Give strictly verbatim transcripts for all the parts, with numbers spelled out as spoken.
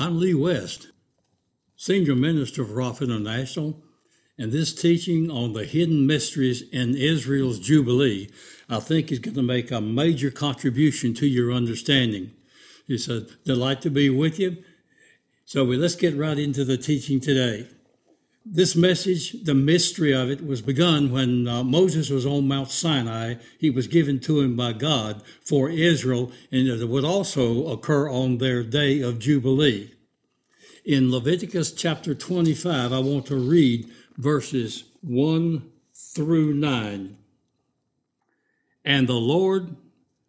I'm Lee West, Senior Minister of Roth International, and this teaching on the hidden mysteries in Israel's Jubilee, I think, is going to make a major contribution to your understanding. It's a delight to be with you. So we, let's get right into the teaching today. This message, the mystery of it, was begun when uh, Moses was on Mount Sinai. He was given to him by God for Israel, and it would also occur on their day of Jubilee. In Leviticus chapter twenty-five, I want to read verses one through nine. And the Lord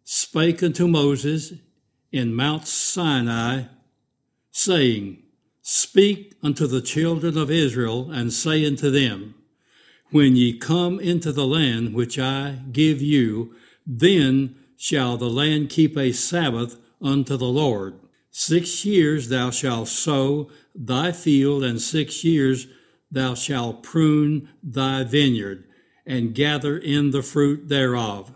spake unto Moses in Mount Sinai, saying, Speak unto the children of Israel, and say unto them, When ye come into the land which I give you, then shall the land keep a Sabbath unto the Lord. Six years thou shalt sow thy field, and six years thou shalt prune thy vineyard, and gather in the fruit thereof.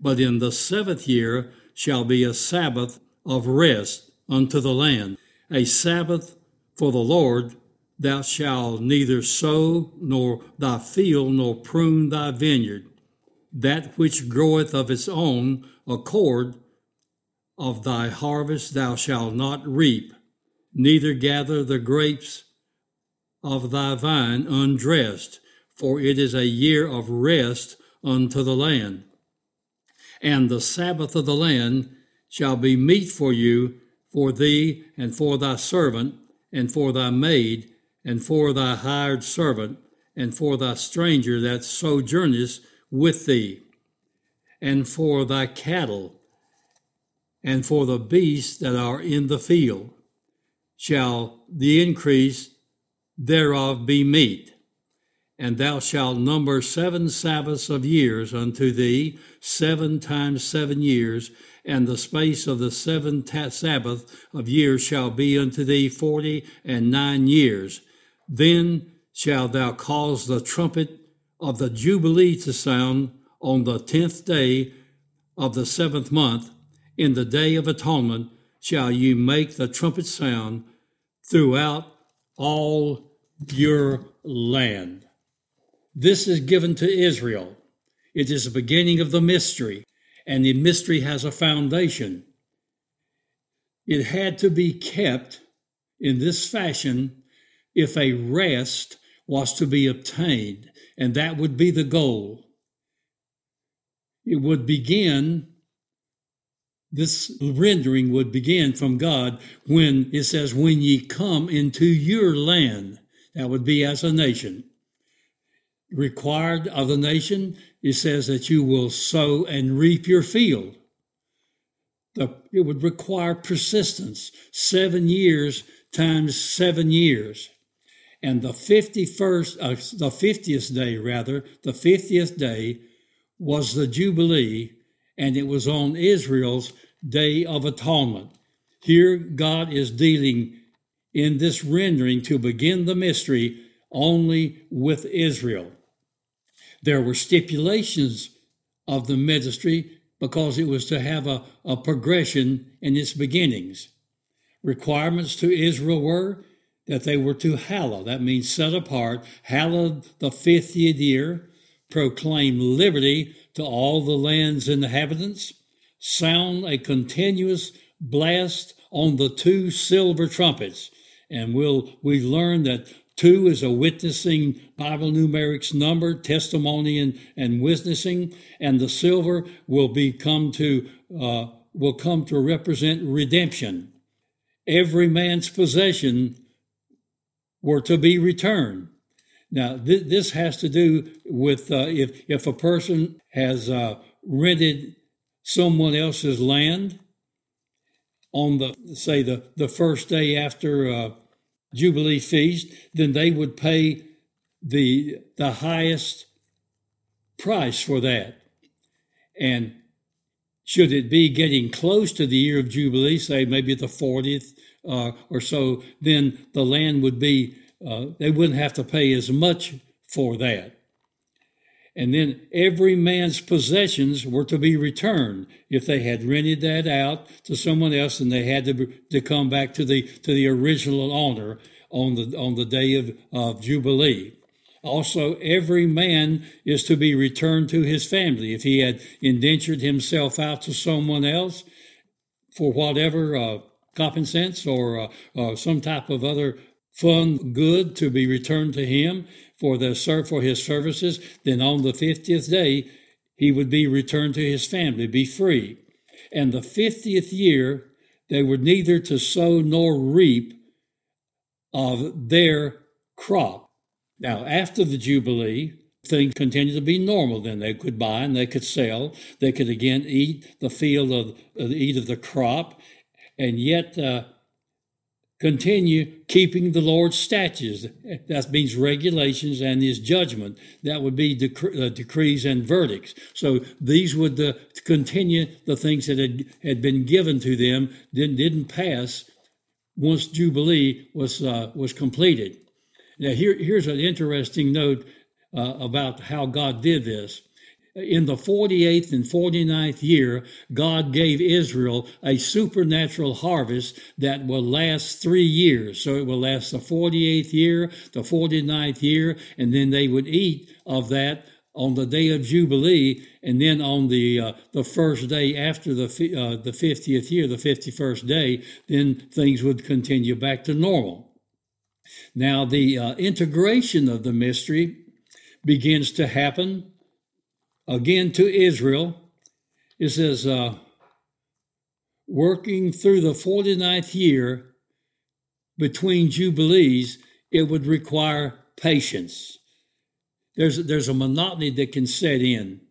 But in the seventh year shall be a Sabbath of rest unto the land, a Sabbath for the Lord. Thou shalt neither sow nor thy field, nor prune thy vineyard. That which groweth of its own accord of thy harvest thou shalt not reap, neither gather the grapes of thy vine undressed, for it is a year of rest unto the land. And the Sabbath of the land shall be meat for you, for thee, and for thy servant, and for thy maid, and for thy hired servant, and for thy stranger that sojourneth with thee, and for thy cattle, and for the beasts that are in the field, shall the increase thereof be meat. And thou shalt number seven Sabbaths of years unto thee, seven times seven years, and the space of the seven ta- Sabbath of years shall be unto thee forty and nine years. Then shalt thou cause the trumpet of the Jubilee to sound on the tenth day of the seventh month. In the day of atonement shall you make the trumpet sound throughout all your land. This is given to Israel. It is the beginning of the mystery, and the mystery has a foundation. It had to be kept in this fashion if a rest was to be obtained, and that would be the goal. It would begin, this rendering would begin from God when it says, when ye come into your land. That would be as a nation. Required of the nation, it says that you will sow and reap your field. The, it would require persistence, seven years times seven years. And the fifty-first, uh, the fiftieth day rather, the fiftieth day was the Jubilee, and it was on Israel's Day of Atonement. Here God is dealing in this rendering to begin the mystery only with Israel. There were stipulations of the ministry because it was to have a, a progression in its beginnings. Requirements to Israel were that they were to hallow, that means set apart, hallow the fiftieth year, proclaim liberty to all the land's inhabitants, sound a continuous blast on the two silver trumpets. And we'll, we've learned that two is a witnessing, Bible numerics number, testimony and, and witnessing, and the silver will be come to uh, will come to represent redemption. Every man's possession were to be returned. Now th- this has to do with uh, if if a person has uh, rented someone else's land on the say the, the first day after Uh, Jubilee feast, then they would pay the the highest price for that. And should it be getting close to the year of Jubilee, say maybe the fortieth uh, or so, then the land would be, uh, they wouldn't have to pay as much for that. And then every man's possessions were to be returned. If they had rented that out to someone else, and they had to, to come back to the to the original owner on the on the day of, of Jubilee. Also, every man is to be returned to his family. If he had indentured himself out to someone else for whatever uh, compensance or uh, uh, some type of other fund, good to be returned to him for the serve for his services, then on the fiftieth day he would be returned to his family, be free. And the fiftieth year they were neither to sow nor reap of their crop. Now, after the Jubilee, things continued to be normal then. They could buy and they could sell. They could again eat the field of, uh, eat of the crop, and yet uh, continue keeping the Lord's statutes. That means regulations and his judgment. That would be dec- uh, decrees and verdicts. So these would uh, continue the things that had, had been given to them, didn't, didn't pass once Jubilee was uh, was completed. Now, here, here's an interesting note uh, about how God did this. In the forty-eighth and forty-ninth year, God gave Israel a supernatural harvest that will last three years. So it will last the forty-eighth year, the forty-ninth year, and then they would eat of that on the day of Jubilee, and then on the uh, the first day after the uh, the fiftieth year, the fifty-first day, then things would continue back to normal. Now, the uh, integration of the mystery begins to happen again to Israel. It says, uh, working through the forty-ninth year between Jubilees, it would require patience. There's, there's a monotony that can set in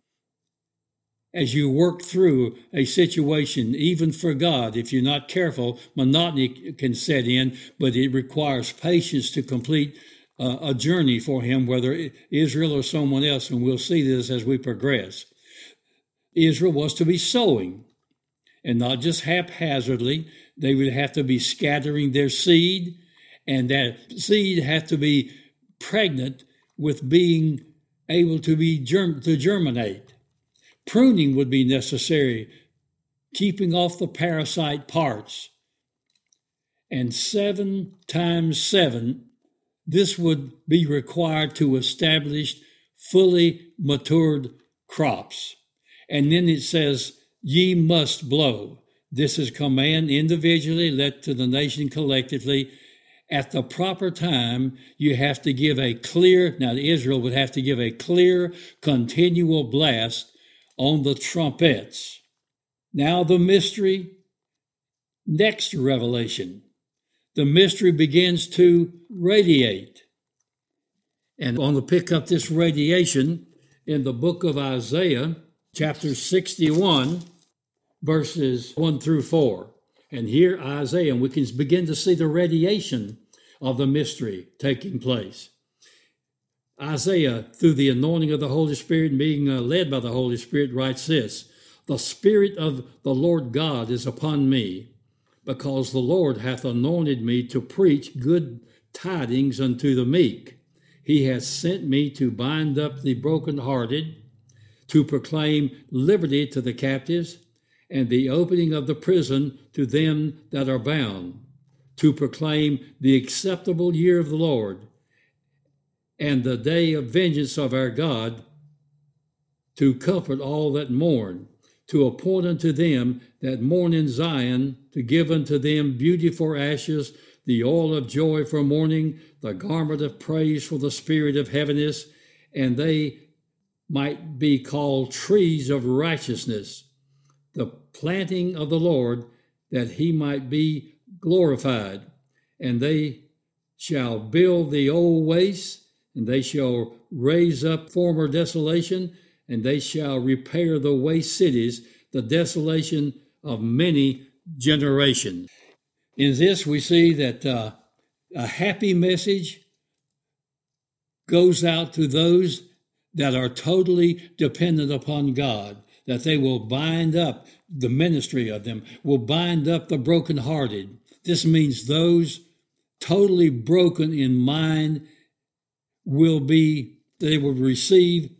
as you work through a situation, even for God. If you're not careful, monotony can set in, but it requires patience to complete uh, a journey for him, whether Israel or someone else, and we'll see this as we progress. Israel was to be sowing, and not just haphazardly. They would have to be scattering their seed, and that seed had to be pregnant with being able to be germ- to germinate. Pruning would be necessary, keeping off the parasite parts. And seven times seven, this would be required to establish fully matured crops. And then it says, ye must blow. This is command individually, let to the nation collectively. At the proper time, you have to give a clear, now Israel would have to give a clear, continual blast on the trumpets. Now the mystery, next revelation. The mystery begins to radiate. And I want to pick up this radiation in the book of Isaiah, chapter sixty-one, verses one through four. And here Isaiah, and we can begin to see the radiation of the mystery taking place. Isaiah, through the anointing of the Holy Spirit and being uh, led by the Holy Spirit, writes this: The Spirit of the Lord God is upon me, because the Lord hath anointed me to preach good tidings unto the meek. He hath sent me to bind up the brokenhearted, to proclaim liberty to the captives, and the opening of the prison to them that are bound, to proclaim the acceptable year of the Lord, and the day of vengeance of our God, to comfort all that mourn, to appoint unto them that mourn in Zion, to give unto them beauty for ashes, the oil of joy for mourning, the garment of praise for the spirit of heaviness, and they might be called trees of righteousness, the planting of the Lord, that he might be glorified. And they shall build the old waste, and they shall raise up former desolation, and they shall repair the waste cities, the desolation of many generations. In this, we see that uh, a happy message goes out to those that are totally dependent upon God, that they will bind up the ministry of them, will bind up the brokenhearted. This means those totally broken in mind will be, they will receive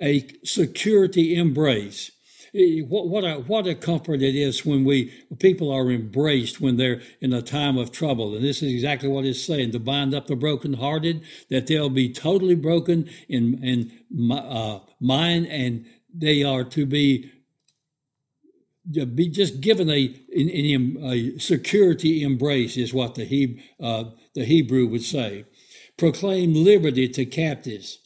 a security embrace. What, what, a, what a comfort it is when we people are embraced when they're in a time of trouble. And this is exactly what it's saying, to bind up the brokenhearted, that they'll be totally broken in, in uh, mind, and they are to be, to be just given a, in, in a security embrace is what the, he, uh, the Hebrew would say. Proclaim liberty to captives.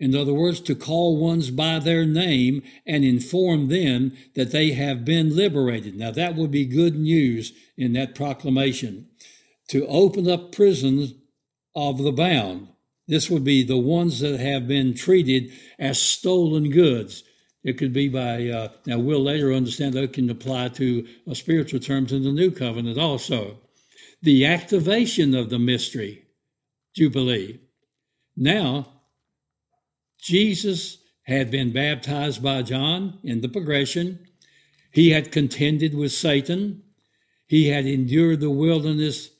In other words, to call ones by their name and inform them that they have been liberated. Now, that would be good news in that proclamation. To open up prisons of the bound. This would be the ones that have been treated as stolen goods. It could be by, uh, now we'll later understand that it can apply to uh, spiritual terms in the New Covenant also. The activation of the mystery, Jubilee. Now, Jesus had been baptized by John in the progression. He had contended with Satan. He had endured the wilderness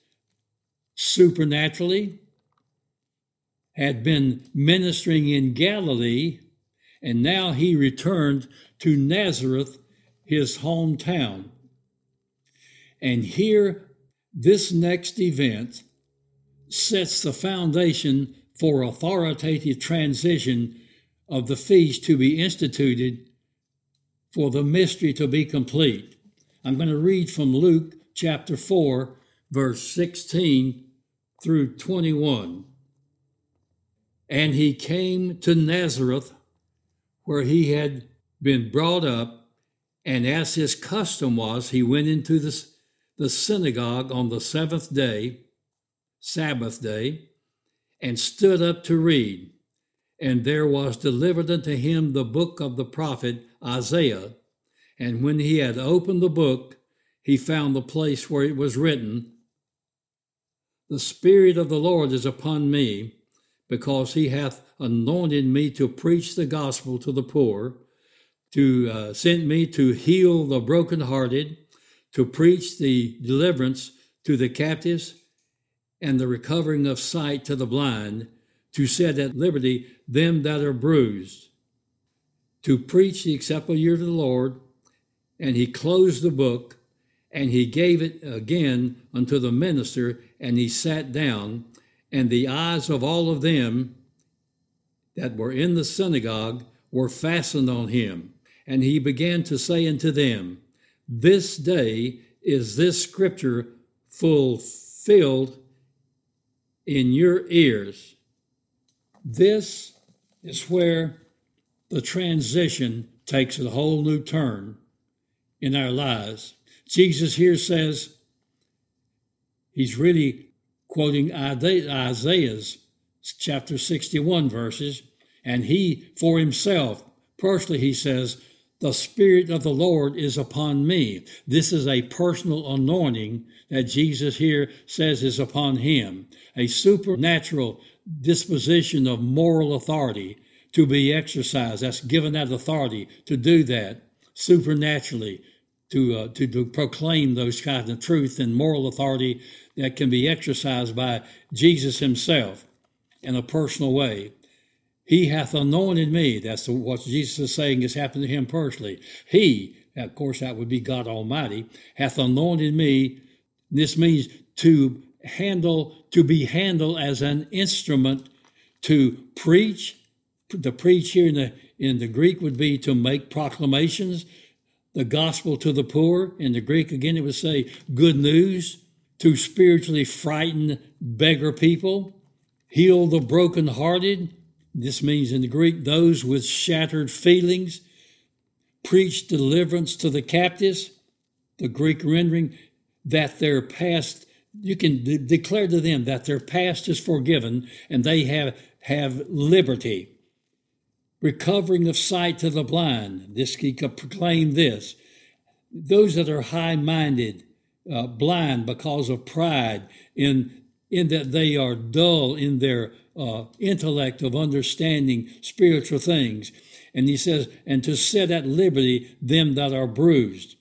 supernaturally, had been ministering in Galilee, and now he returned to Nazareth, his hometown. And here, this next event sets the foundation for authoritative transition of the feast to be instituted for the mystery to be complete. I'm going to read from Luke chapter four, verse sixteen through twenty-one. And he came to Nazareth, where he had been brought up, and as his custom was, he went into the, the synagogue on the seventh day, Sabbath day, and stood up to read. And there was delivered unto him the book of the prophet Isaiah. And when he had opened the book, he found the place where it was written, The Spirit of the Lord is upon me, because he hath anointed me to preach the gospel to the poor, to uh, sent me to heal the brokenhearted, to preach the deliverance to the captives, and the recovering of sight to the blind, to set at liberty them that are bruised, to preach the acceptable year of the Lord. And he closed the book, and he gave it again unto the minister, and he sat down, and the eyes of all of them that were in the synagogue were fastened on him. And he began to say unto them, This day is this scripture fulfilled in your ears. This is where the transition takes a whole new turn in our lives. Jesus here says, he's really quoting Isaiah's chapter sixty-one verses, and he for himself, personally, he says, The Spirit of the Lord is upon me. This is a personal anointing that Jesus here says is upon him, a supernatural disposition of moral authority to be exercised. That's given that authority to do that supernaturally, to, uh, to, to proclaim those kinds of truth and moral authority that can be exercised by Jesus himself in a personal way. He hath anointed me. That's what Jesus is saying is happening to him personally. He, of course, that would be God Almighty, hath anointed me. This means to handle, to be handled as an instrument to preach. To preach here in the, in the Greek would be to make proclamations, the gospel to the poor. In the Greek, again, it would say good news, to spiritually frighten beggar people, heal the brokenhearted. This means in the Greek, those with shattered feelings, preach deliverance to the captives, the Greek rendering, that their past, you can de- declare to them that their past is forgiven and they have, have liberty. Recovering of sight to the blind, this he could proclaim this. Those that are high-minded, uh, blind because of pride, in, in that they are dull in their Uh, intellect of understanding spiritual things. And he says, and to set at liberty them that are bruised.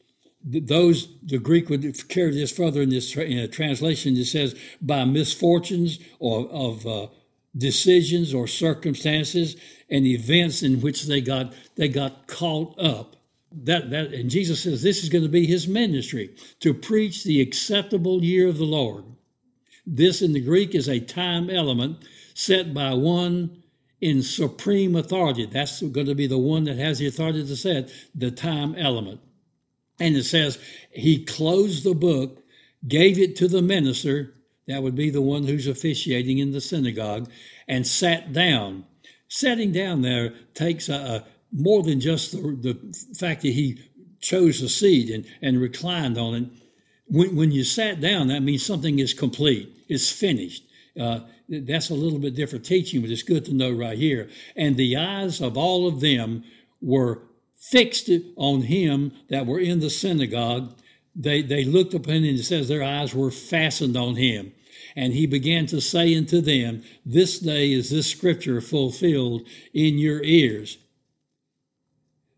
Th- those, the Greek would carry this further in this tra- in translation. It says, by misfortunes or of uh, decisions or circumstances and events in which they got they got caught up. That that and Jesus says this is going to be his ministry, to preach the acceptable year of the Lord. This in the Greek is a time element set by one in supreme authority. That's going to be the one that has the authority to set the time element. And it says he closed the book, gave it to the minister, that would be the one who's officiating in the synagogue, and sat down. Sitting down there takes a, a more than just the, the fact that he chose a seat and, and reclined on it. When, when you sat down, that means something is complete. It's finished. Uh, that's a little bit different teaching, but it's good to know right here. And the eyes of all of them were fixed on him that were in the synagogue. They they looked upon him, and it says their eyes were fastened on him. And he began to say unto them, this day is this scripture fulfilled in your ears.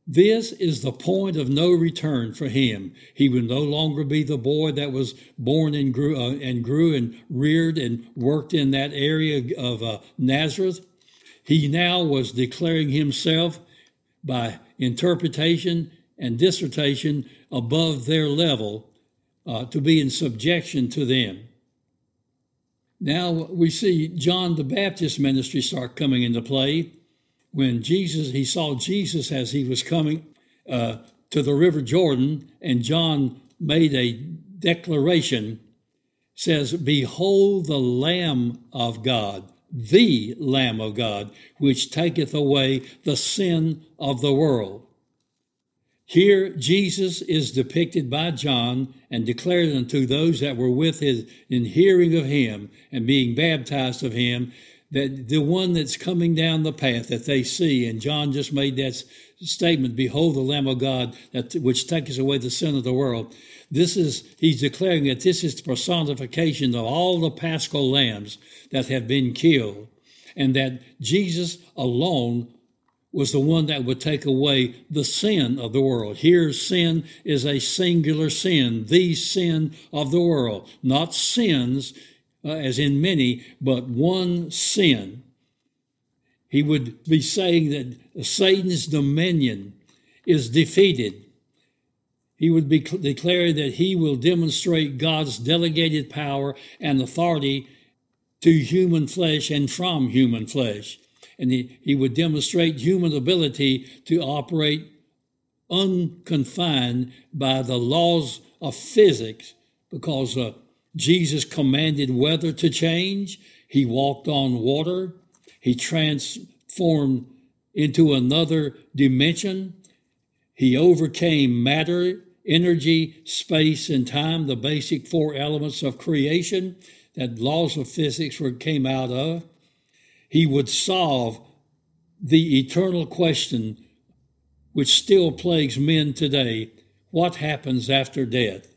This is the point of no return for him. He would no longer be the boy that was born and grew uh, and grew and reared and worked in that area of uh, Nazareth. He now was declaring himself by interpretation and dissertation above their level, uh, to be in subjection to them. Now we see John the Baptist's ministry start coming into play. When Jesus, he saw Jesus as he was coming uh, to the River Jordan, and John made a declaration, says, behold the Lamb of God, the Lamb of God, which taketh away the sin of the world. Here Jesus is depicted by John and declared unto those that were with his in hearing of him and being baptized of him, that the one that's coming down the path that they see, and John just made that statement, behold the Lamb of God, that which taketh away the sin of the world. This is, he's declaring that this is the personification of all the Paschal lambs that have been killed, and that Jesus alone was the one that would take away the sin of the world. Here, sin is a singular sin, the sin of the world, not sins, Uh, as in many, but one sin. He would be saying that Satan's dominion is defeated. He would be cl- declaring that he will demonstrate God's delegated power and authority to human flesh and from human flesh. And he, he would demonstrate human ability to operate unconfined by the laws of physics, because uh, Jesus commanded weather to change. He walked on water. He transformed into another dimension. He overcame matter, energy, space, and time, the basic four elements of creation that laws of physics were, came out of. He would solve the eternal question which still plagues men today: what happens after death?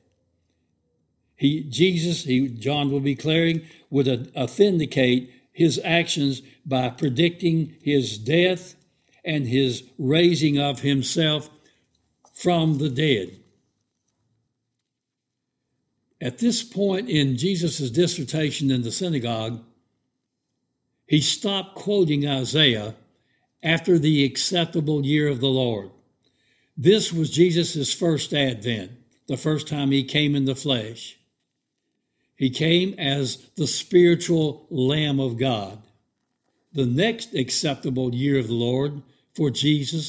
He, Jesus, he, John will be declaring, would authenticate his actions by predicting his death and his raising of himself from the dead. At this point in Jesus' dissertation in the synagogue, he stopped quoting Isaiah after the acceptable year of the Lord. This was Jesus' first advent, the first time he came in the flesh. He came as the spiritual Lamb of God. The next acceptable year of the Lord for Jesus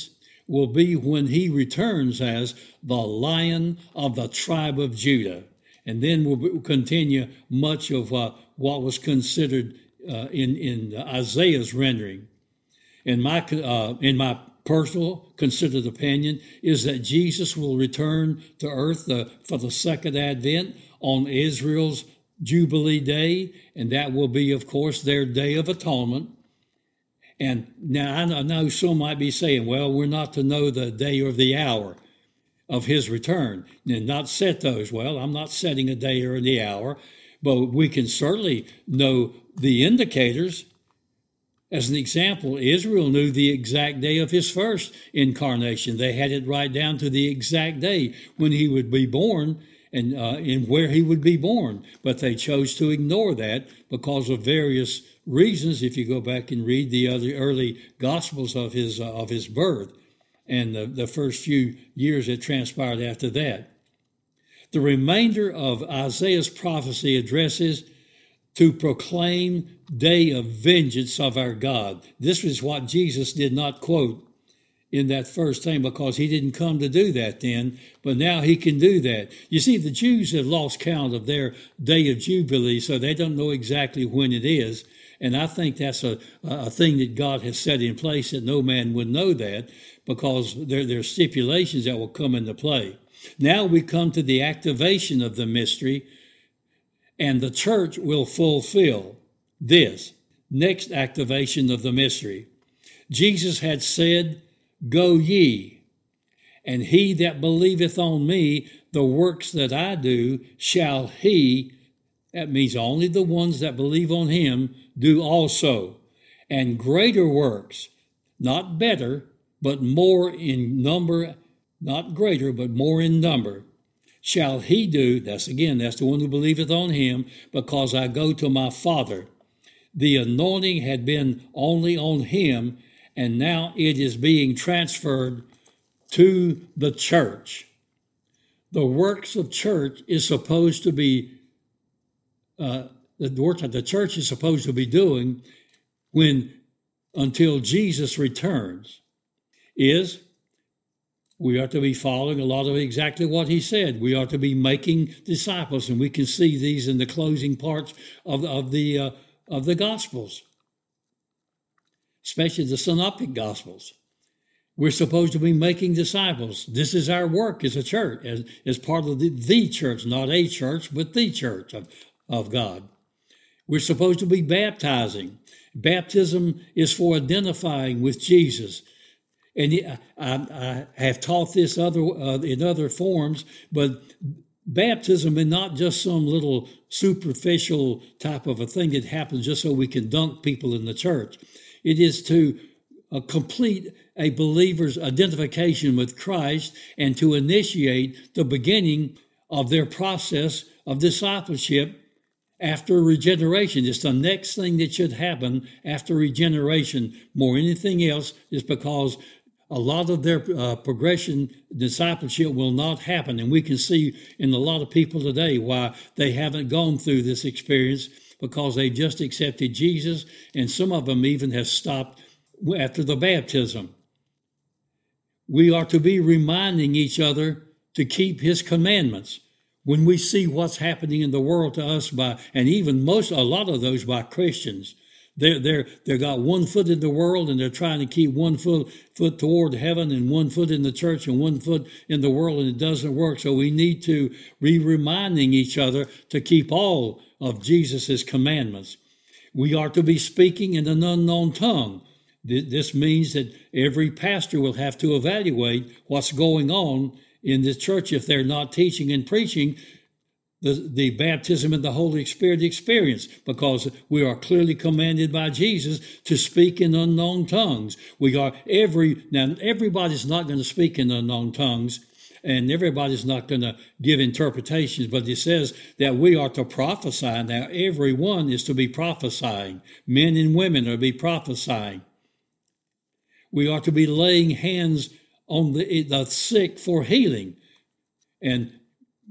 will be when he returns as the Lion of the tribe of Judah. And then we'll continue much of uh, what was considered uh, in, in Isaiah's rendering. In my, uh, in my personal considered opinion is that Jesus will return to earth uh, for the second advent on Israel's Jubilee Day, and that will be, of course, their Day of Atonement. And now I know some might be saying, well, we're not to know the day or the hour of his return, and not set those. Well, I'm not setting a day or the hour, but we can certainly know the indicators. As an example, Israel knew the exact day of his first incarnation. They had it right down to the exact day when he would be born, and uh, and where he would be born, but they chose to ignore that because of various reasons if you go back and read the other early Gospels of his, uh, of his birth and the, the first few years that transpired after that. The remainder of Isaiah's prophecy addresses to proclaim day of vengeance of our God. This is what Jesus did not quote in that first thing because he didn't come to do that then, but now he can do that. You see, the Jews have lost count of their day of Jubilee, so they don't know exactly when it is. And I think that's a, a thing that God has set in place that no man would know that because there, there are stipulations that will come into play. Now we come to the activation of the mystery, and the church will fulfill this next activation of the mystery. Jesus had said, "Go ye, and he that believeth on me, the works that I do, shall he," that means only the ones that believe on him, "do also, and greater works," not better, but more in number, not greater, but more in number, "shall he do," that's again, that's the one who believeth on him, "because I go to my Father." The anointing had been only on him, and now it is being transferred to the church. The works of church is supposed to be, uh, the work that the church is supposed to be doing when, until Jesus returns, is we are to be following a lot of exactly what he said. We are to be making disciples, and we can see these in the closing parts of, of, the, uh, of the Gospels, especially the Synoptic Gospels. We're supposed to be making disciples. This is our work as a church, as, as part of the, the church, not a church, but the church of, of God. We're supposed to be baptizing. Baptism is for identifying with Jesus. And I, I have taught this other uh, in other forms, but baptism is not just some little superficial type of a thing that happens just so we can dunk people in the church. It is to uh, complete a believer's identification with Christ and to initiate the beginning of their process of discipleship after regeneration. It's the next thing that should happen after regeneration. More than anything else is because a lot of their uh, progression, discipleship will not happen. And we can see in a lot of people today why they haven't gone through this experience, because they just accepted Jesus, and some of them even have stopped after the baptism. We are to be reminding each other to keep his commandments. When we see what's happening in the world to us by, and even most, a lot of those by Christians, They're, they're, they've got one foot in the world, and they're trying to keep one foot, foot toward heaven and one foot in the church and one foot in the world, and it doesn't work. So we need to be reminding each other to keep all of Jesus' commandments. We are to be speaking in an unknown tongue. This means that every pastor will have to evaluate what's going on in the church if they're not teaching and preaching The, the baptism in the Holy Spirit experience, because we are clearly commanded by Jesus to speak in unknown tongues. We are every, now everybody's not going to speak in unknown tongues, and everybody's not going to give interpretations, but it says that we are to prophesy. Now everyone is to be prophesying. Men and women are to be prophesying. We are to be laying hands on the, the sick for healing. And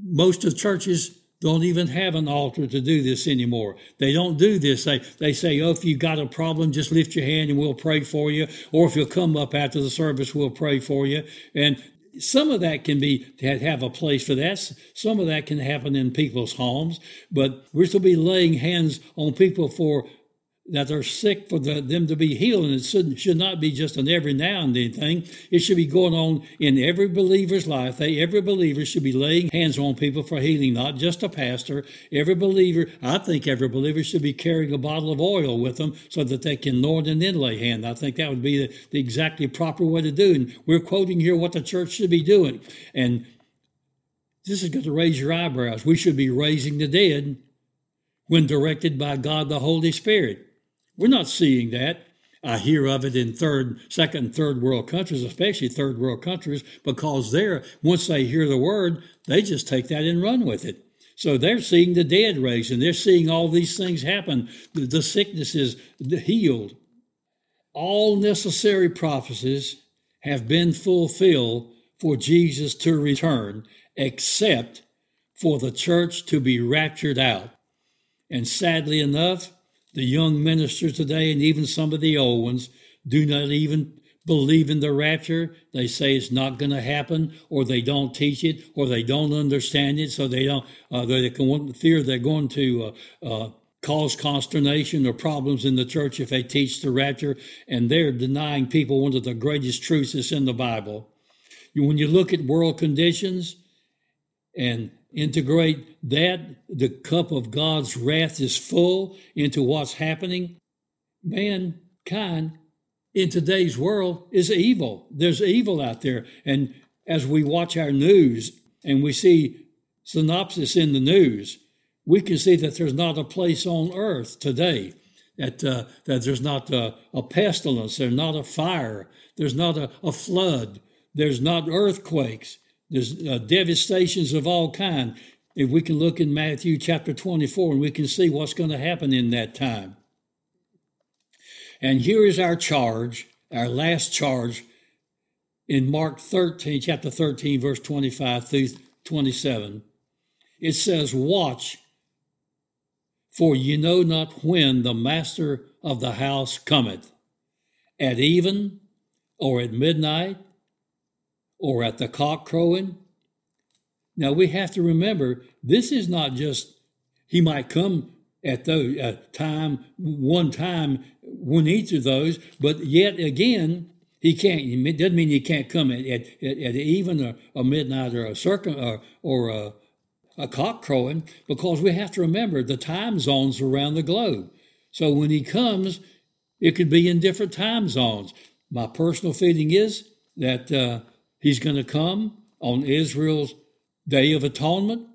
most of churches don't even have an altar to do this anymore. They don't do this. They, they say, oh, if you got a problem, just lift your hand and we'll pray for you. Or if you'll come up after the service, we'll pray for you. And some of that can be, have a place for that. Some of that can happen in people's homes. But we're to be laying hands on people for that are sick for the, them to be healed. And it should, should not be just an every now and then thing. It should be going on in every believer's life. They, every believer should be laying hands on people for healing, not just a pastor. Every believer, I think every believer should be carrying a bottle of oil with them so that they can anoint and then lay hand. I think that would be the, the exactly proper way to do. And we're quoting here what the church should be doing. And this is going to raise your eyebrows. We should be raising the dead when directed by God the Holy Spirit. We're not seeing that. I hear of it in third, second, and third world countries, especially third world countries, because there, once they hear the word, they just take that and run with it. So they're seeing the dead raised, and they're seeing all these things happen. The, the sickness is healed. All necessary prophecies have been fulfilled for Jesus to return, except for the church to be raptured out. And sadly enough, the young ministers today, and even some of the old ones, do not even believe in the rapture. They say it's not going to happen, or they don't teach it, or they don't understand it, so they don't. Uh, they can fear they're going to uh, uh, cause consternation or problems in the church if they teach the rapture, and they're denying people one of the greatest truths that's in the Bible. When you look at world conditions and integrate that, the cup of God's wrath is full, into what's happening. Mankind in today's world is evil. There's evil out there. And as we watch our news and we see synopsis in the news, we can see that there's not a place on earth today that uh, that there's not a, a pestilence, there's not a fire, there's not a, a flood, there's not earthquakes. There's uh, devastations of all kinds. If we can look in Matthew chapter twenty-four, and we can see what's going to happen in that time. And here is our charge, our last charge, in Mark thirteen, chapter thirteen, verse twenty-five through twenty-seven. It says, "Watch, for you know not when the master of the house cometh, at even, or at midnight, or at the cock crowing." Now we have to remember, this is not just he might come at the uh, time, one time when each of those, but yet again, he can't. It doesn't mean he can't come at at, at even a, a midnight or a circum or, or a, a cock crowing, because we have to remember the time zones around the globe. So when he comes, it could be in different time zones. My personal feeling is that Uh, He's going to come on Israel's Day of Atonement.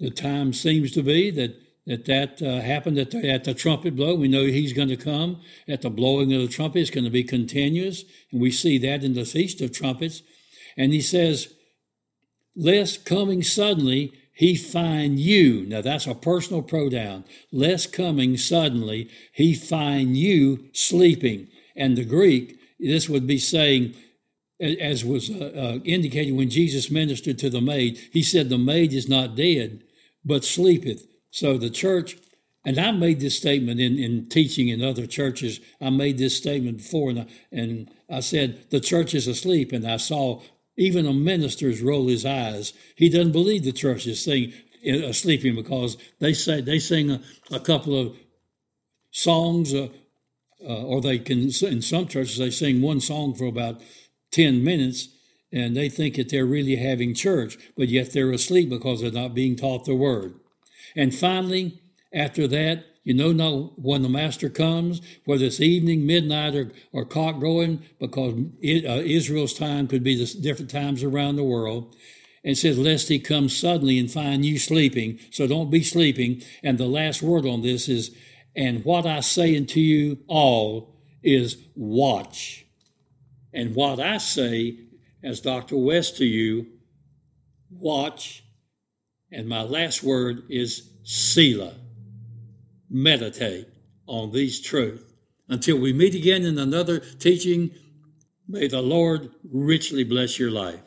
The time seems to be that that, that uh, happened at the, at the trumpet blow. We know he's going to come at the blowing of the trumpet. It's going to be continuous, and we see that in the Feast of Trumpets. And he says, "Lest coming suddenly he find you." Now that's a personal pronoun. "Lest coming suddenly he find you sleeping." And the Greek, this would be saying, as was uh, uh, indicated when Jesus ministered to the maid, he said, "The maid is not dead, but sleepeth." So the church, and I made this statement in, in teaching in other churches. I made this statement before, and I, and I said, the church is asleep. And I saw even a minister's roll his eyes. He doesn't believe the church is sing, uh, sleeping, because they say they sing a, a couple of songs, uh, uh, or they can, in some churches, they sing one song for about ten minutes, and they think that they're really having church, but yet they're asleep because they're not being taught the word. And finally, after that, you know not when the master comes, whether it's evening, midnight, or, or cock crowing, because it, uh, Israel's time could be the different times around the world. And it says, "Lest he come suddenly and find you sleeping." So don't be sleeping. And the last word on this is, "And what I say unto you all is, watch." And what I say, as Doctor West to you, watch. And my last word is Selah. Meditate on these truths. Until we meet again in another teaching, may the Lord richly bless your life.